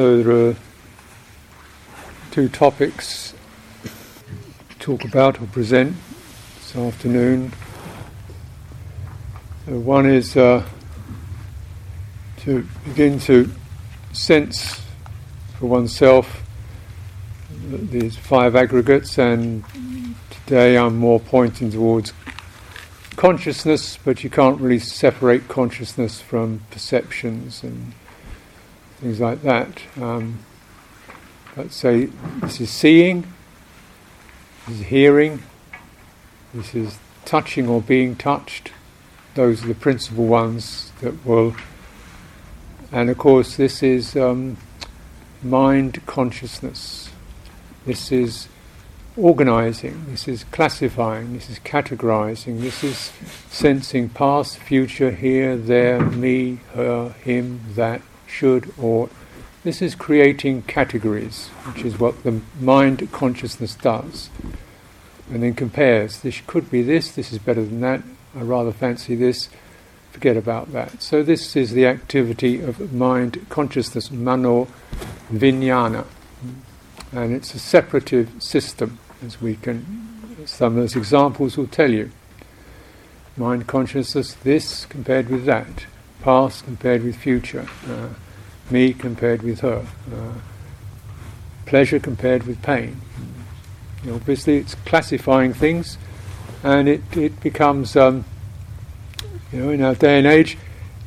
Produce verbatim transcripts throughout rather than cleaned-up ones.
So there are two topics to talk about or present this afternoon. So one is uh, to begin to sense for oneself these five aggregates, and today I'm more pointing towards consciousness, but you can't really separate consciousness from perceptions and things like that. Um, let's say this is seeing, this is hearing, this is touching or being touched. Those are the principal ones that will... And of course this is um, mind consciousness. This is organising, this is classifying, this is categorising, this is sensing past, future, here, there, me, her, him, that, should, ought. This is creating categories, which is what the mind consciousness does, and then compares. This could be this, this is better than that, I rather fancy this, forget about that. So this is the activity of mind consciousness, mano vijnana. And it's a separative system, as we can, some of those examples will tell you. Mind consciousness, this compared with that, past compared with future, uh, me compared with her, uh, pleasure compared with pain. You know, obviously it's classifying things, and it, it becomes, um, you know, in our day and age,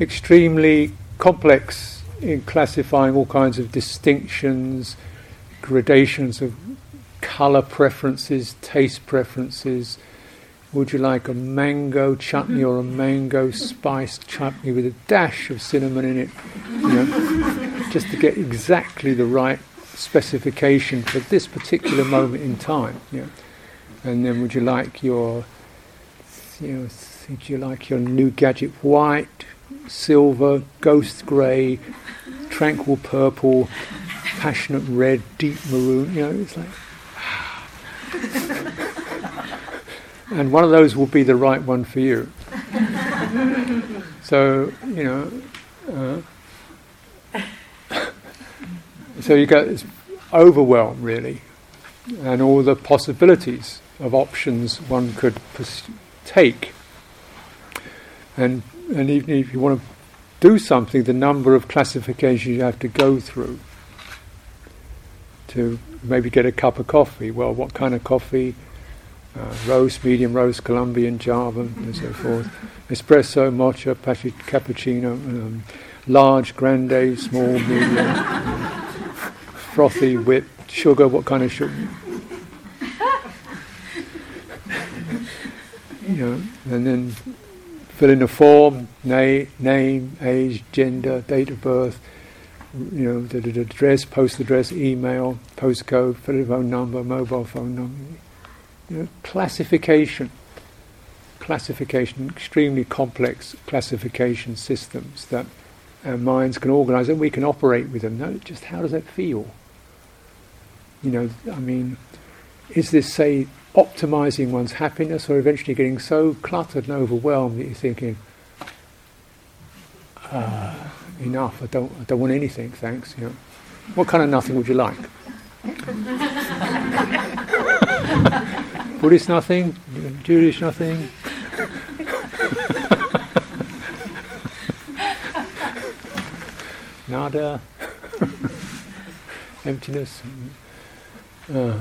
extremely complex in classifying all kinds of distinctions, gradations of colour preferences, taste preferences. Would you like a mango chutney or a mango spiced chutney with a dash of cinnamon in it? You know, just to get exactly the right specification for this particular moment in time. You know. And then, would you like your, you know, would you like your new gadget white, silver, ghost grey, tranquil purple, passionate red, deep maroon? You know, it's like... And one of those will be the right one for you. So, you know... Uh, so you get this overwhelm, really, and all the possibilities of options one could pers- take. And, and even if you want to do something, the number of classifications you have to go through. To maybe get a cup of coffee. Well, what kind of coffee? Uh, roast, medium roast, Colombian, Java, and so forth. Espresso, matcha, paci- cappuccino, um, large, grande, small, medium, frothy, whipped, sugar. What kind of sugar? You know, and then fill in the form: na- name, age, gender, date of birth. You know, the, the address, post address, email, postcode, telephone number, mobile phone number. You know, classification. Classification, extremely complex classification systems that our minds can organise, and we can operate with them. No, just how does that feel? You know, I mean, is this, say, optimising one's happiness, or eventually getting so cluttered and overwhelmed that you're thinking, ah... Uh, enough, I don't I don't want anything, thanks. You know. What kind of nothing would you like? Buddhist nothing? Jewish nothing? Nada? Emptiness? Uh,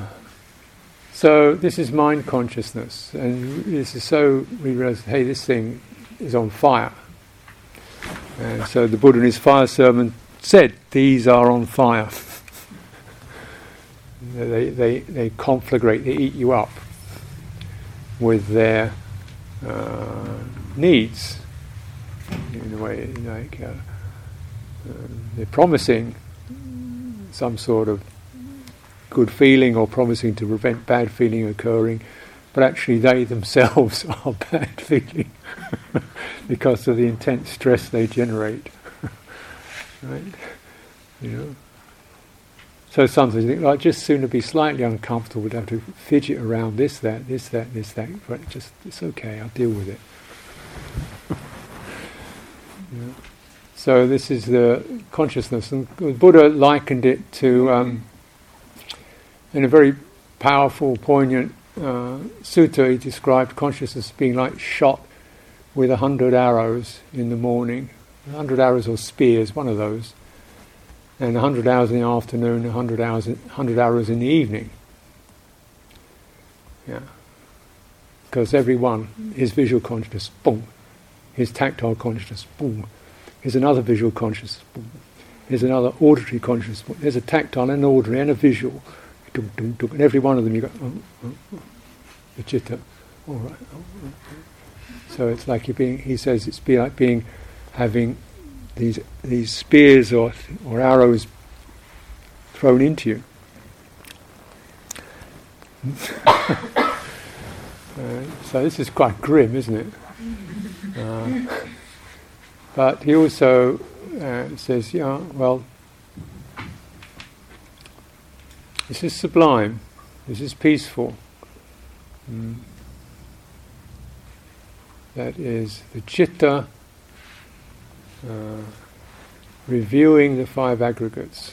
so this is mind consciousness, and this is so, we realise, hey, this thing is on fire. And so the Buddha in his fire sermon said, these are on fire. they, they they conflagrate, they eat you up with their uh, needs. In a way, like uh, uh, they're promising some sort of good feeling, or promising to prevent bad feeling occurring, but actually they themselves are bad feeling because of the intense stress they generate. Right? You know. So sometimes you think, well, I'd just sooner be slightly uncomfortable, would have to fidget around this, that, this, that, this, that, but just, it's okay, I'll deal with it. You know. So this is the consciousness, and Buddha likened it to, um, in a very powerful, poignant uh, sutta, he described consciousness being like shot with a hundred arrows in the morning, a hundred arrows or spears, one of those, and a hundred hours in the afternoon, a hundred hours, a hundred arrows in the evening. Yeah, because every one, his visual consciousness, boom, his tactile consciousness, boom. Here's another visual consciousness. Here's another auditory consciousness. There's a tactile and an auditory and a visual. And every one of them you go, oh, oh, oh. The citta. All right. Oh, oh, oh. So it's like you're being. He says it's be like being, having these these spears or or arrows thrown into you. uh, so this is quite grim, isn't it? Uh, But he also uh, says, yeah, well, this is sublime, this is peaceful. Mm. That is the citta uh, reviewing the five aggregates.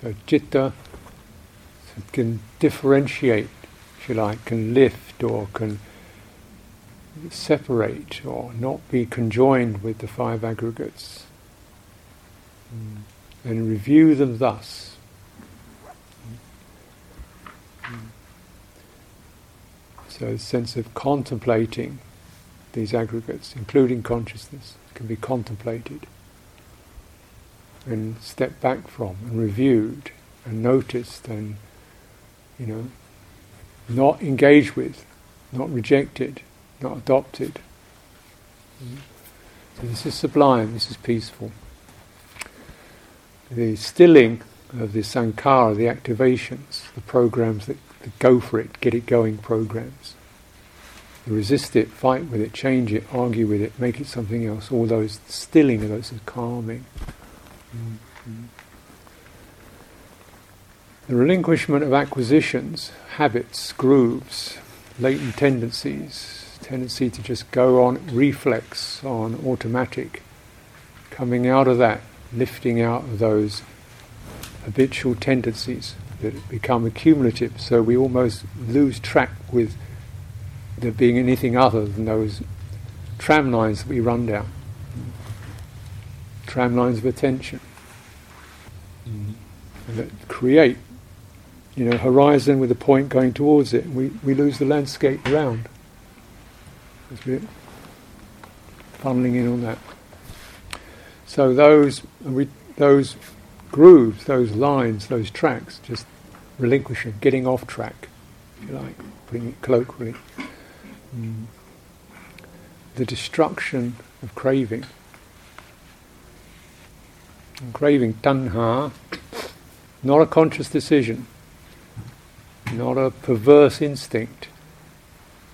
So citta so can differentiate, if you like, can lift or can separate or not be conjoined with the five aggregates, mm. and review them thus. Mm. So a sense of contemplating these aggregates, including consciousness, can be contemplated and stepped back from and reviewed and noticed and, you know, not engaged with, not rejected, not adopted. Mm. So this is sublime, this is peaceful. The stilling of the sankhara, the activations, the programs that, that go for it, get it going programs. You resist it, fight with it, change it, argue with it, make it something else, all those stilling of those is calming. Mm-hmm. The relinquishment of acquisitions, habits, grooves, latent tendencies, tendency to just go on reflex, on automatic, coming out of that, lifting out of those habitual tendencies that become accumulative, so we almost lose track with there being anything other than those tram lines that we run down, tram lines of attention, mm-hmm. and that create, you know, horizon with a point going towards it, and we, we lose the landscape around. Funneling in on that. So those we, those grooves, those lines, those tracks, just relinquishing, getting off track, if you like, putting it colloquially. Mm. The destruction of craving. And craving, tanha, not a conscious decision, not a perverse instinct,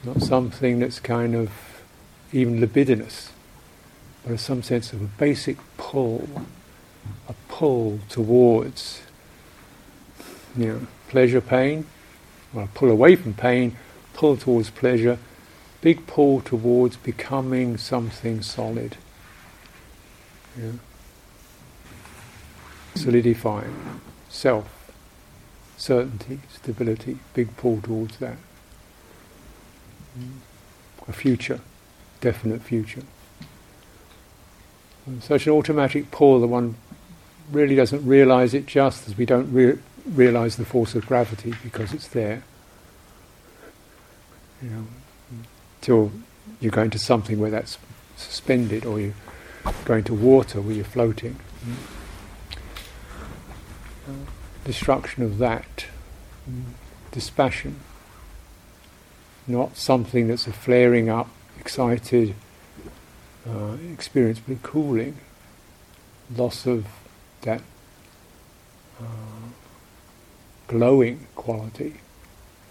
not something that's kind of even libidinous, but in some sense of a basic pull, a pull towards, you know, pleasure, pain, well, pull away from pain, pull towards pleasure, big pull towards becoming something solid, you know, solidifying, self, certainty, stability, big pull towards that. A future, definite future. And such an automatic pull that one really doesn't realise it, just as we don't re- realise the force of gravity because it's there. You know, till you're going to something where that's suspended, or you're going to water where you're floating. Mm. Uh, destruction of that, mm. dispassion. Not something that's a flaring up, excited uh, experience, but cooling, loss of that uh, glowing quality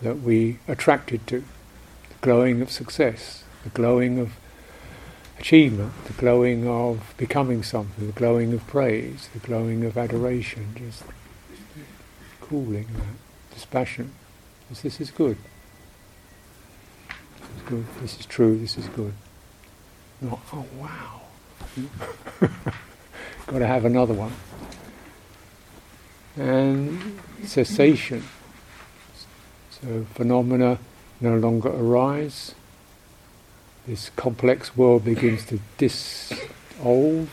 that we attracted to, the glowing of success, the glowing of achievement, the glowing of becoming something, the glowing of praise, the glowing of adoration, just cooling, that dispassion, because this is good. Good. This is true, this is good. Not, oh wow. got to have another one. And cessation. So phenomena no longer arise. This complex world begins to dissolve.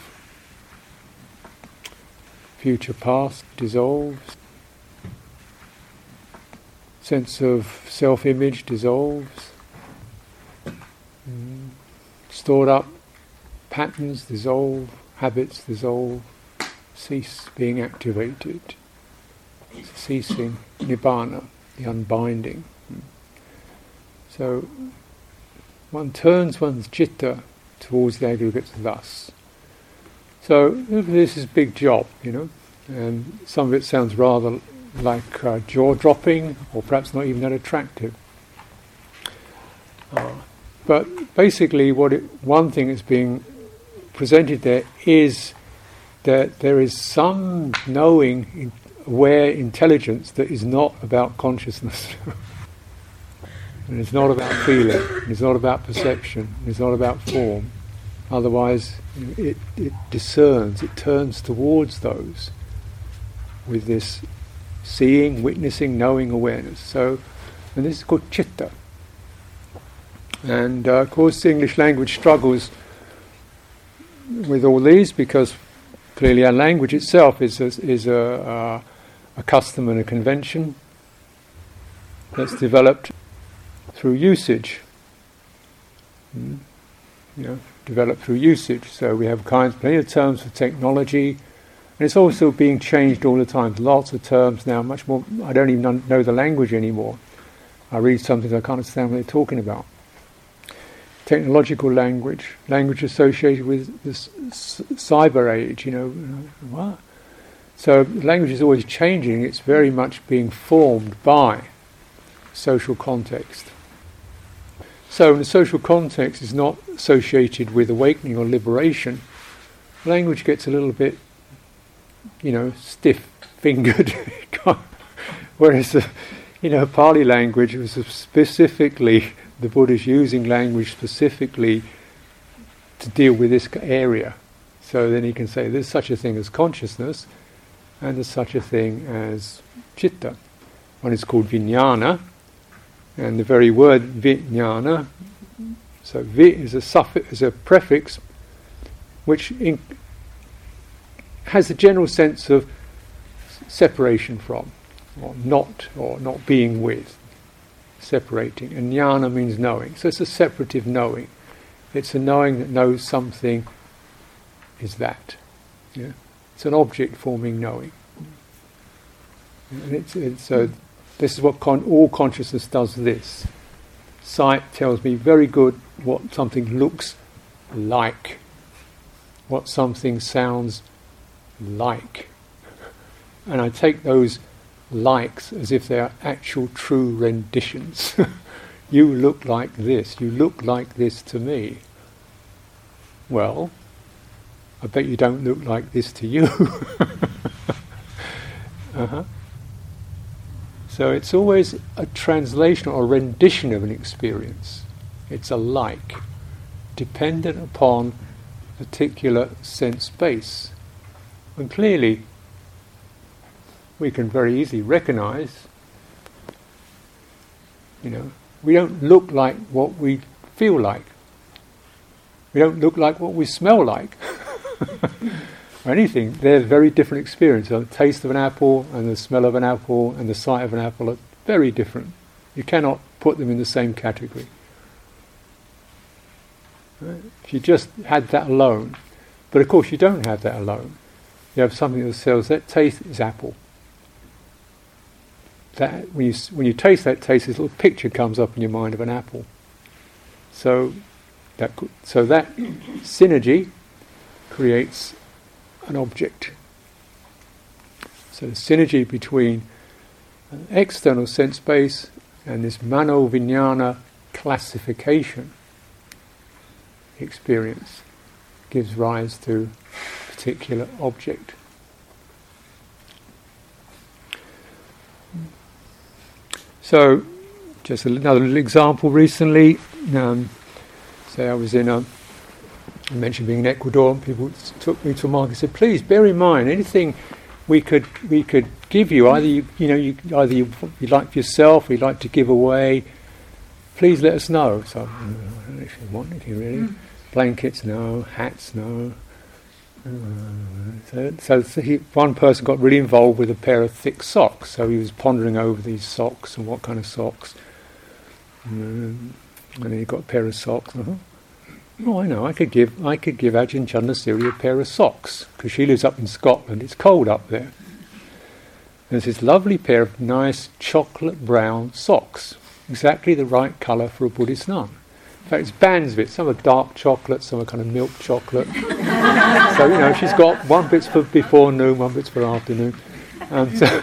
Future past dissolves. Sense of self-image dissolves. Mm. Stored up patterns dissolve, habits dissolve, cease being activated, ceasing, Nibbāna, the unbinding. Mm. So one turns one's citta towards the aggregates thus. So this is a big job, you know, and some of it sounds rather like uh, jaw-dropping, or perhaps not even that attractive. Uh, but basically, what it, one thing that's being presented there is that there is some knowing, aware intelligence that is not about consciousness. And it's not about feeling, and it's not about perception, and it's not about form. Otherwise, it, it discerns, it turns towards those with this seeing, witnessing, knowing awareness. So, and this is called citta. And uh, of course the English language struggles with all these, because clearly our language itself is a, is a, uh, a custom and a convention that's developed through usage. Mm. Yeah, developed through usage. So we have kinds, plenty of terms for technology. And it's also being changed all the time. Lots of terms now, much more. I don't even know the language anymore. I read something I can't understand what they're talking about. Technological language, language associated with this cyber age, you know. What? So language is always changing. It's very much being formed by social context. So when the social context is not associated with awakening or liberation, language gets a little bit, you know, stiff-fingered, whereas the, you know, Pali language was specifically, the Buddha's using language specifically to deal with this area. So then he can say there's such a thing as consciousness, and there's such a thing as citta. One is called vijnana, and the very word vijnana, so vi is a suffix, is a prefix, which in has a general sense of separation from, or not, or not being with, separating. And jnana means knowing. So it's a separative knowing. It's a knowing that knows something is that. Yeah? It's an object-forming knowing. And it's, it's, so this is what con- all consciousness does this. Sight tells me very good what something looks like, what something sounds like, and I take those likes as if they are actual true renditions. You look like this, you look like this to me. Well, I bet you don't look like this to you. uh-huh. So it's always a translation or a rendition of an experience. It's a like, dependent upon a particular sense base. And clearly, we can very easily recognise, you know, we don't look like what we feel like. We don't look like what we smell like. Or anything. They're very different experiences. The taste of an apple and the smell of an apple and the sight of an apple are very different. You cannot put them in the same category. Right? If you just had that alone. But of course you don't have that alone. You have something that says that taste is apple. That when you when you taste that taste, this little picture comes up in your mind of an apple. So that so that synergy creates an object. So the synergy between an external sense base and this mano vijnana classification experience gives rise to particular object. So, just another little example recently. Um, say I was in a I mentioned being in Ecuador, people took me to a market and said, please bear in mind anything we could we could give you, either you, you know you either you, you like for yourself, we'd like to give away, please let us know. So I don't actually want anything really. Blankets, no. Hats, no. Uh, so, so he, one person got really involved with a pair of thick socks, so he was pondering over these socks and what kind of socks. Um, and then he got a pair of socks. Uh-huh. Oh, I know. I could give I could give Ajahn Candasiri a pair of socks because she lives up in Scotland. It's cold up there. And there's this lovely pair of nice chocolate brown socks, exactly the right colour for a Buddhist nun. In fact, it's bands of it. Some are dark chocolate, some are kind of milk chocolate. So, you know, she's got one bit's for before noon, one bit's for afternoon. And so,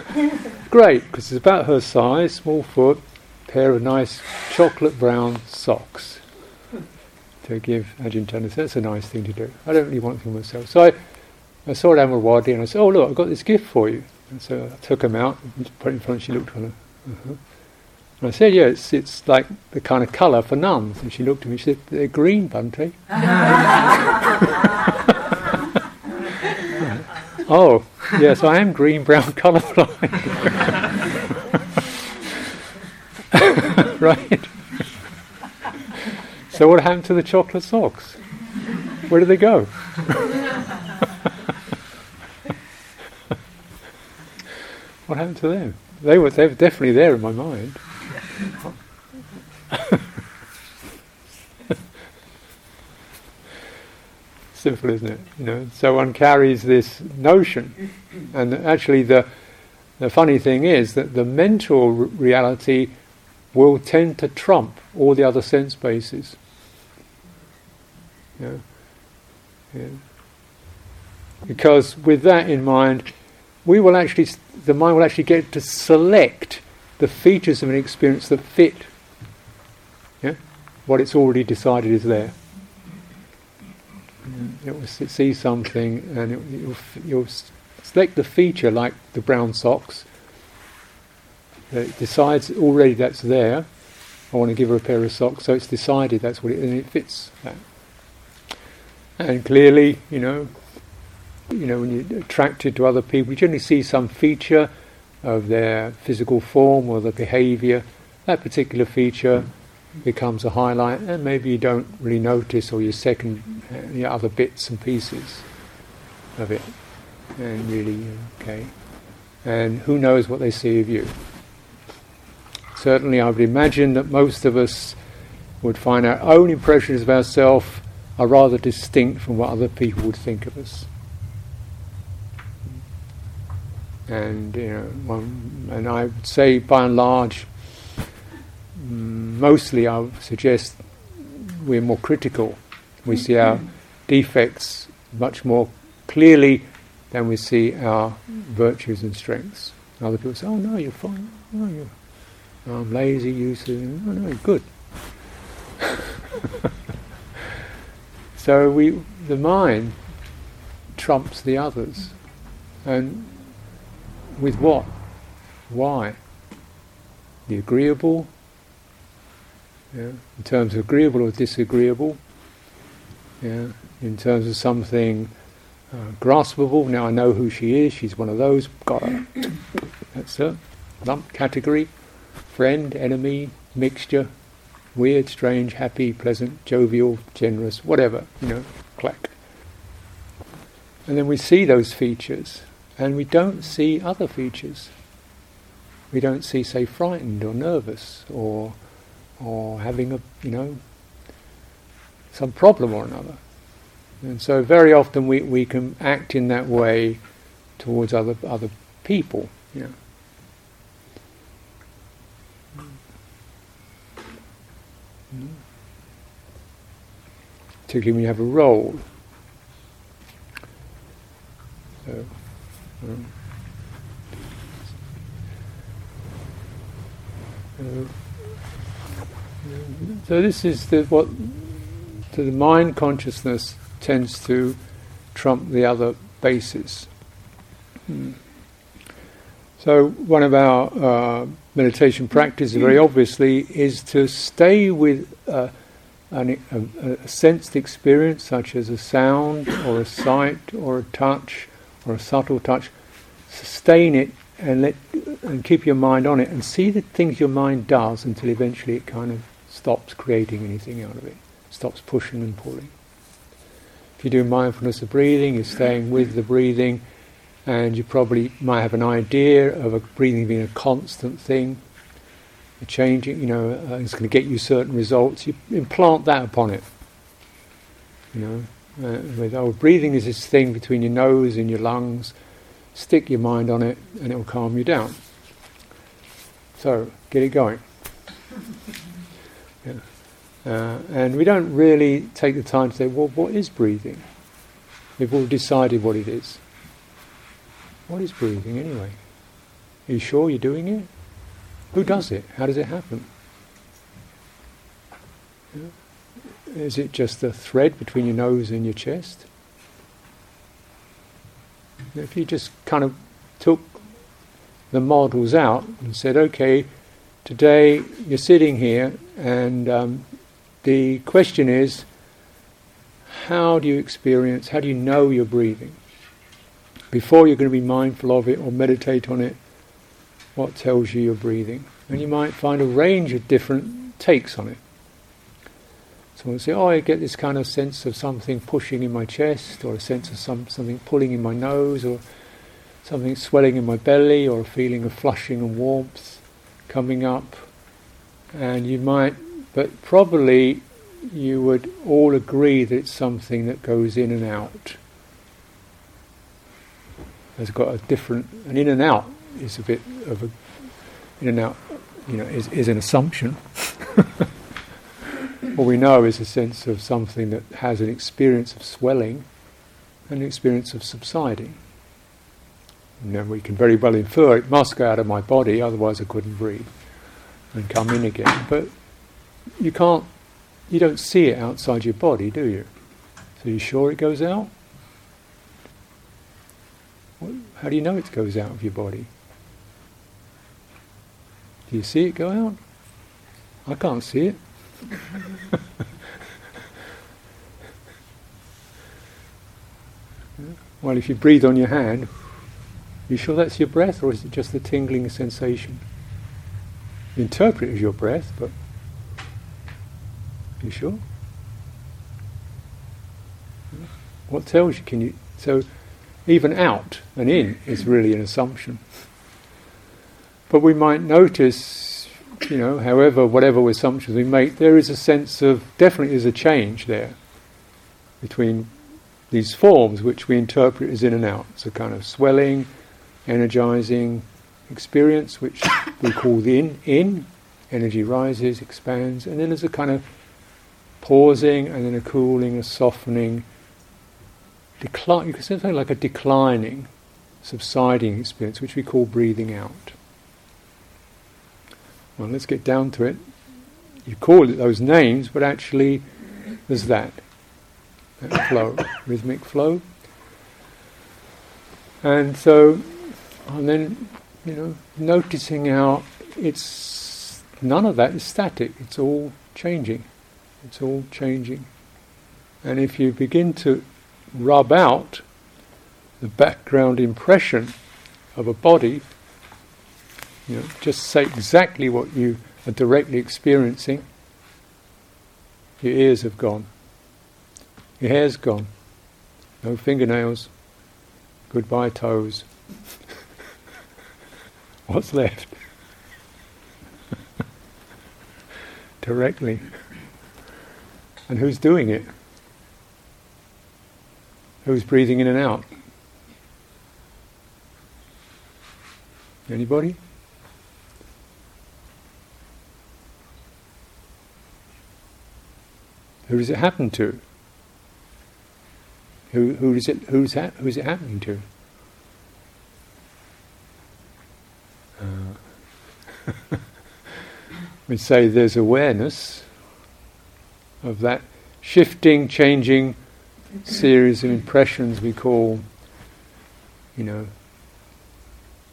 great, because it's about her size, small foot, pair of nice chocolate brown socks to give Ajahn Chandra. That's a nice thing to do. I don't really want anything myself. So I, I saw Damal Wadi and I said, oh, look, I've got this gift for you. And so I took him out and put it in front, she looked at her. Uh-huh. I said, yeah, it's, it's like the kind of colour for nuns. And she looked at me, she said, they're green, Bhante. Oh, yes, I am green-brown colourblind. Right. So what happened to the chocolate socks? Where did they go? What happened to them? They were, they were definitely there in my mind. Simple, isn't it? You know, so one carries this notion, and actually the the funny thing is that the mental re- reality will tend to trump all the other sense bases. Yeah. Yeah. Because with that in mind, we will actually the mind will actually get to select the features of an experience that fit yeah? what it's already decided is there. It will see something and it, it will, you'll select the feature like the brown socks. It decides already that's there. I want to give her a pair of socks, so it's decided that's what it is and it fits that. And clearly, you know, you know, when you're attracted to other people, you generally see some feature of their physical form or their behaviour. That particular feature becomes a highlight, and maybe you don't really notice, or you second the other bits and pieces of it. And really, okay. And who knows what they see of you? Certainly, I would imagine that most of us would find our own impressions of ourselves are rather distinct from what other people would think of us. And you know, one, and I would say, by and large, mostly I would suggest we're more critical. We see our defects much more clearly than we see our virtues and strengths. And other people say, "Oh no, you're fine. Oh, you're, oh, I'm lazy. You say, oh no, you're good." So we, the mind, trumps the others, and. With what? Why? The agreeable, yeah. In terms of agreeable or disagreeable, yeah. In terms of something uh, graspable, now I know who she is, she's one of those, got her, that's her, lump category, friend, enemy, mixture, weird, strange, happy, pleasant, jovial, generous, whatever, you know, clack. And then we see those features. And we don't see other features. We don't see, say, frightened or nervous or or having a, you know, some problem or another. And so very often we, we can act in that way towards other other people, you know. Mm. Particularly when you have a role. So. So this is the, what so the mind consciousness tends to trump the other bases. Hmm. So one of our uh, meditation practices, very obviously, is to stay with uh, an, a, a sensed experience such as a sound or a sight or a touch or a subtle touch, sustain it and let and keep your mind on it and see the things your mind does until eventually it kind of stops creating anything out of it, stops pushing and pulling. If you do mindfulness of breathing, you're staying with the breathing, and you probably might have an idea of a breathing being a constant thing, a changing, you know, uh, it's going to get you certain results. You implant that upon it, you know. Uh, with, oh, breathing is this thing between your nose and your lungs. Stick your mind on it, and it will calm you down. So get it going. Yeah. Uh, and we don't really take the time to say, well, what is breathing? We've all decided what it is. What is breathing anyway? Are you sure you're doing it? Who does it? How does it happen? Yeah. Is it just a thread between your nose and your chest? If you just kind of took the models out and said, okay, today you're sitting here and um, the question is, how do you experience, how do you know you're breathing? Before you're going to be mindful of it or meditate on it, what tells you you're breathing? And you might find a range of different takes on it. Someone will say, oh, I get this kind of sense of something pushing in my chest, or a sense of some, something pulling in my nose, or something swelling in my belly, or a feeling of flushing and warmth coming up. And you might, but probably you would all agree that it's something that goes in and out. Has got a different, an in and out is a bit of a, in and out, you know, is, is an assumption. What we know is a sense of something that has an experience of swelling and an experience of subsiding. And then we can very well infer it must go out of my body, otherwise I couldn't breathe, and come in again. But you can't, you don't see it outside your body, do you? So you sure it goes out? How do you know it goes out of your body? Do you see it go out? I can't see it. Well, if you breathe on your hand, you sure that's your breath, or is it just the tingling sensation? You interpret it as your breath, but you sure? What tells you? Can you? So even out and in is really an assumption. But we might notice, you know, however, whatever assumptions we make, there is a sense of, definitely is a change there between these forms which we interpret as in and out. It's a kind of swelling, energizing experience which we call the in, in, energy rises, expands, and then there's a kind of pausing and then a cooling, a softening, decline, you could say something like a declining, subsiding experience which we call breathing out. Well, let's get down to it. You call it those names, but actually there's that, that flow, rhythmic flow. And so, and then, you know, noticing how it's, none of that is static, it's all changing, it's all changing. And if you begin to rub out the background impression of a body, you know, just say exactly what you are directly experiencing. Your ears have gone. Your hair's gone. No fingernails. Goodbye toes. What's left? Directly. And who's doing it? Who's breathing in and out? Anybody? Who does it happen to? Who who does it who's ha- who's it happening to? Uh. We say there's awareness of that shifting, changing series of impressions we call, you know,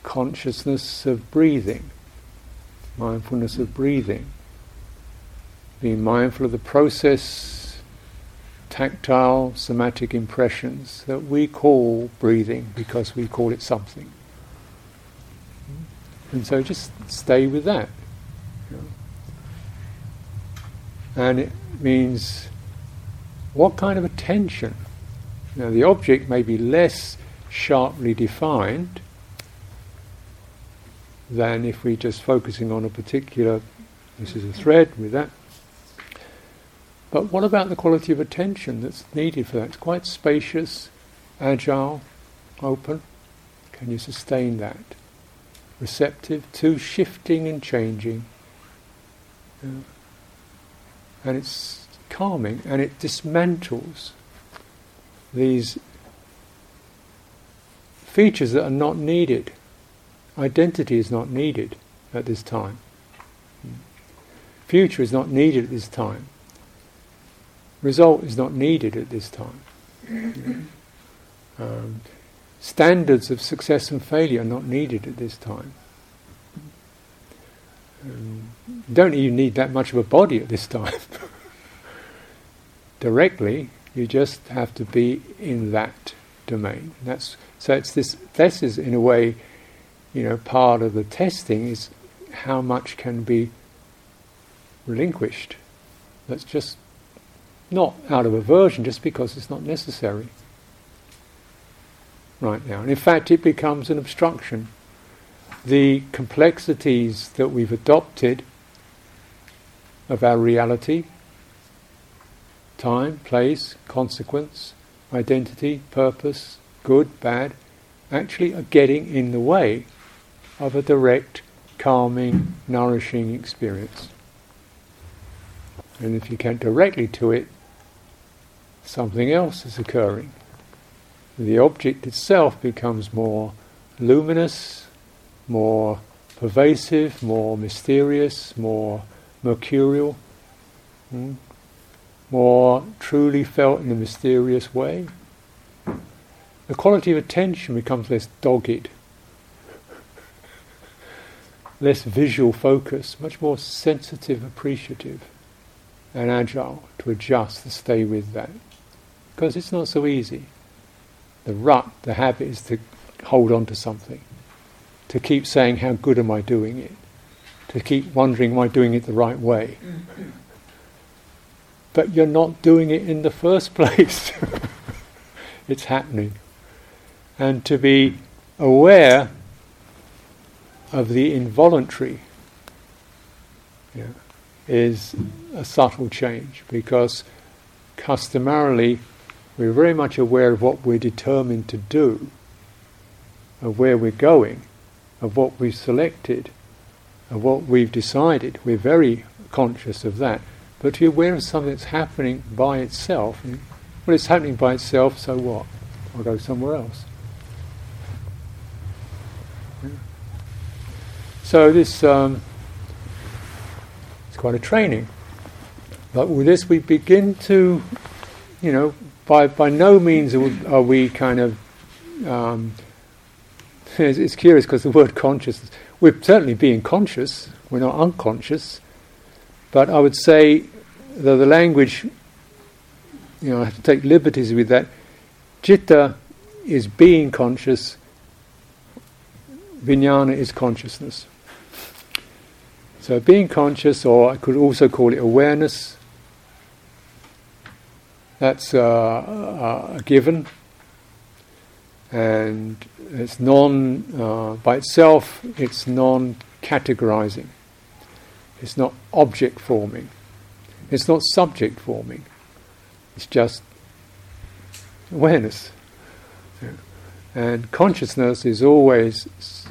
consciousness of breathing, mindfulness of breathing. being mindful of the process, tactile, somatic impressions that we call breathing because we call it something. And so just stay with that. And it means what kind of attention. Now the object may be less sharply defined than if we're just focusing on a particular, this is a thread with that. But what about the quality of attention that's needed for that? It's quite spacious, agile, open. Can you sustain that? Receptive to shifting and changing. Yeah. And it's calming, and it dismantles these features that are not needed. Identity is not needed at this time. Future is not needed at this time. Result is not needed at this time. um, standards of success and failure are not needed at this time. Um, don't even need that much of a body at this time. Directly, you just have to be in that domain. That's so. It's this. This is, in a way, you know, part of the testing is how much can be relinquished. That's just not out of aversion, just because it's not necessary right now. And in fact, it becomes an obstruction. The complexities that we've adopted of our reality, time, place, consequence, identity, purpose, good, bad, actually are getting in the way of a direct, calming, nourishing experience. And if you get directly to it, something else is occurring. The object itself becomes more luminous, more pervasive, more mysterious, more mercurial, hmm? more truly felt in a mysterious way. The quality of attention becomes less dogged, less visual focus, much more sensitive, appreciative, and agile to adjust, to stay with that. Because it's not so easy. The rut, the habit is to hold on to something. To keep saying, how good am I doing it? To keep wondering, am I doing it the right way? But you're not doing it in the first place. It's happening. And to be aware of the involuntary yeah, is a subtle change, because customarily we're very much aware of what we're determined to do, of where we're going, of what we've selected, of what we've decided. We're very conscious of that. But to be aware of something that's happening by itself, well, it's happening by itself, so what? I'll go somewhere else. Yeah. So this um, it's quite a training. But with this we begin to, you know, by, by no means are we kind of... Um, It's, it's curious because the word consciousness, we're certainly being conscious, we're not unconscious, but I would say that the language, you know, I have to take liberties with that. Citta is being conscious, vijnana is consciousness. So being conscious, or I could also call it awareness, that's uh, a given. And it's non, uh, by itself, it's non-categorizing. It's not object-forming. It's not subject-forming. It's just awareness. Yeah. And consciousness is always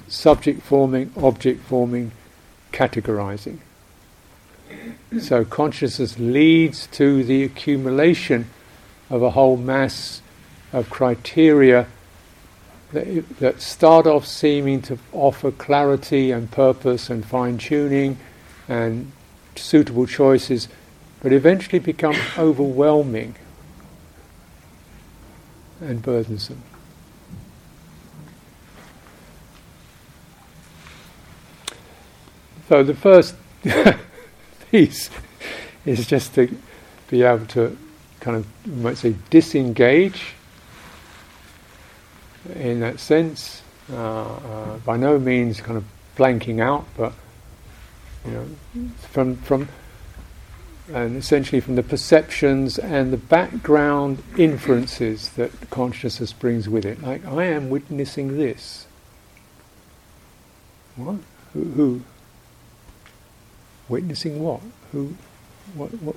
subject-forming, object-forming, categorizing. So consciousness leads to the accumulation of a whole mass of criteria that start off seeming to offer clarity and purpose and fine-tuning and suitable choices, but eventually become overwhelming and burdensome. So the first piece is just to be able to kind of, you might say, disengage in that sense. Uh, uh, by no means kind of blanking out, but you know, from from and essentially from the perceptions and the background inferences that consciousness brings with it. Like, I am witnessing this. What? Who? who? Witnessing what? Who? What? What?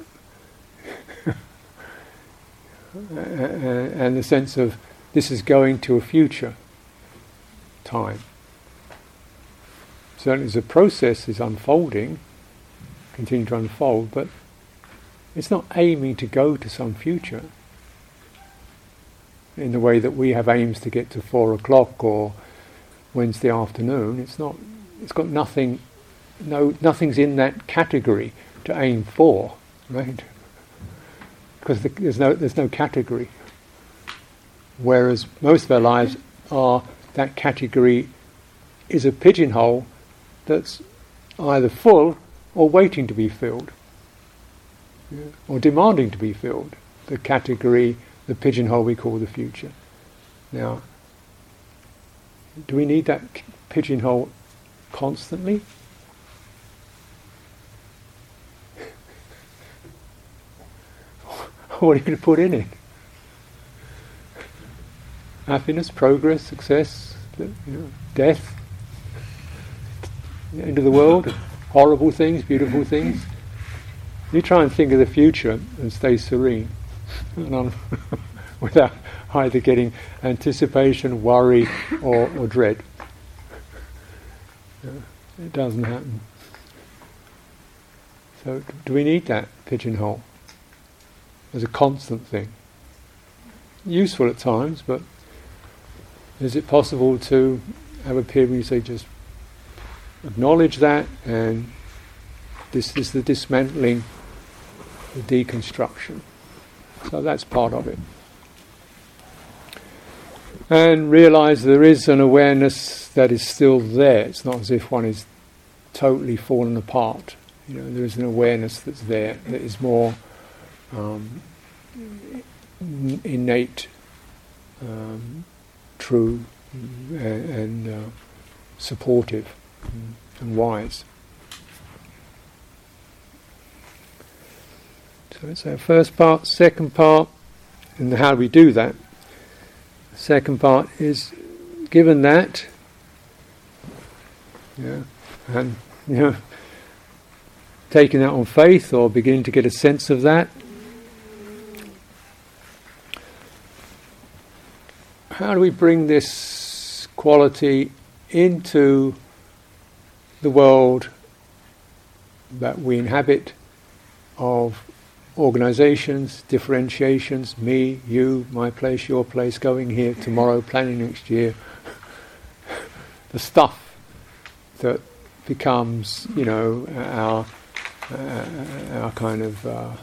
And the sense of this is going to a future time. Certainly, as the process is unfolding, continue to unfold, but it's not aiming to go to some future in the way that we have aims to get to four o'clock or Wednesday afternoon. It's not. It's got nothing. No, nothing's in that category to aim for, right? Because the, there's no there's no category. Whereas most of our lives are that category is a pigeonhole that's either full or waiting to be filled, yeah. or demanding to be filled. The category, the pigeonhole we call the future. Now, do we need that c- pigeonhole constantly? What are you going to put in it? Happiness, progress, success, you know, death, end of the world, horrible things, beautiful things. You try and think of the future and stay serene, and on, without either getting anticipation, worry, or, or dread. It doesn't happen. So, do we need that pigeonhole as a constant thing? Useful at times, but is it possible to have a period where you say just acknowledge that, and this is the dismantling, the deconstruction? So that's part of it. And realise there is an awareness that is still there. It's not as if one is totally fallen apart. You know, there is an awareness that's there that is more Um, innate, um, true, mm-hmm. and, and uh, supportive mm. and wise. So that's our first part. Second part, and how do we do that? The second part is, given that, yeah, and you know, taking that on faith or beginning to get a sense of that. How do we bring this quality into the world that we inhabit of organisations, differentiations, me, you, my place, your place, going here, tomorrow, planning next year, the stuff that becomes, you know, our, uh, our kind of Uh,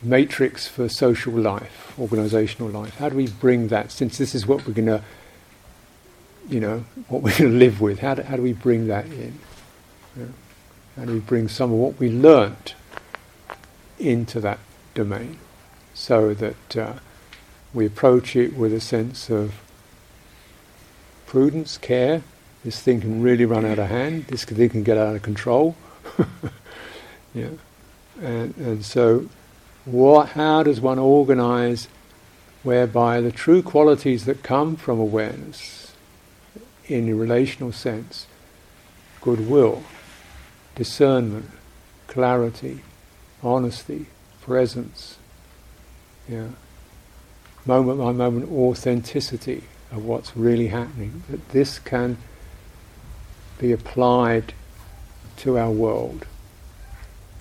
matrix for social life, organisational life. How do we bring that, since this is what we're going to, you know, what we're going to live with, how do, how do we bring that in? Yeah. How do we bring some of what we learnt into that domain so that uh, we approach it with a sense of prudence, care? This thing can really run out of hand, this thing can get out of control. yeah, and, and so What, how does one organise whereby the true qualities that come from awareness in a relational sense, goodwill, discernment, clarity, honesty, presence, yeah, moment by moment authenticity of what's really happening, that this can be applied to our world,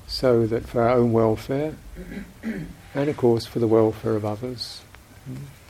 so that for our own welfare and of course for the welfare of others. Mm.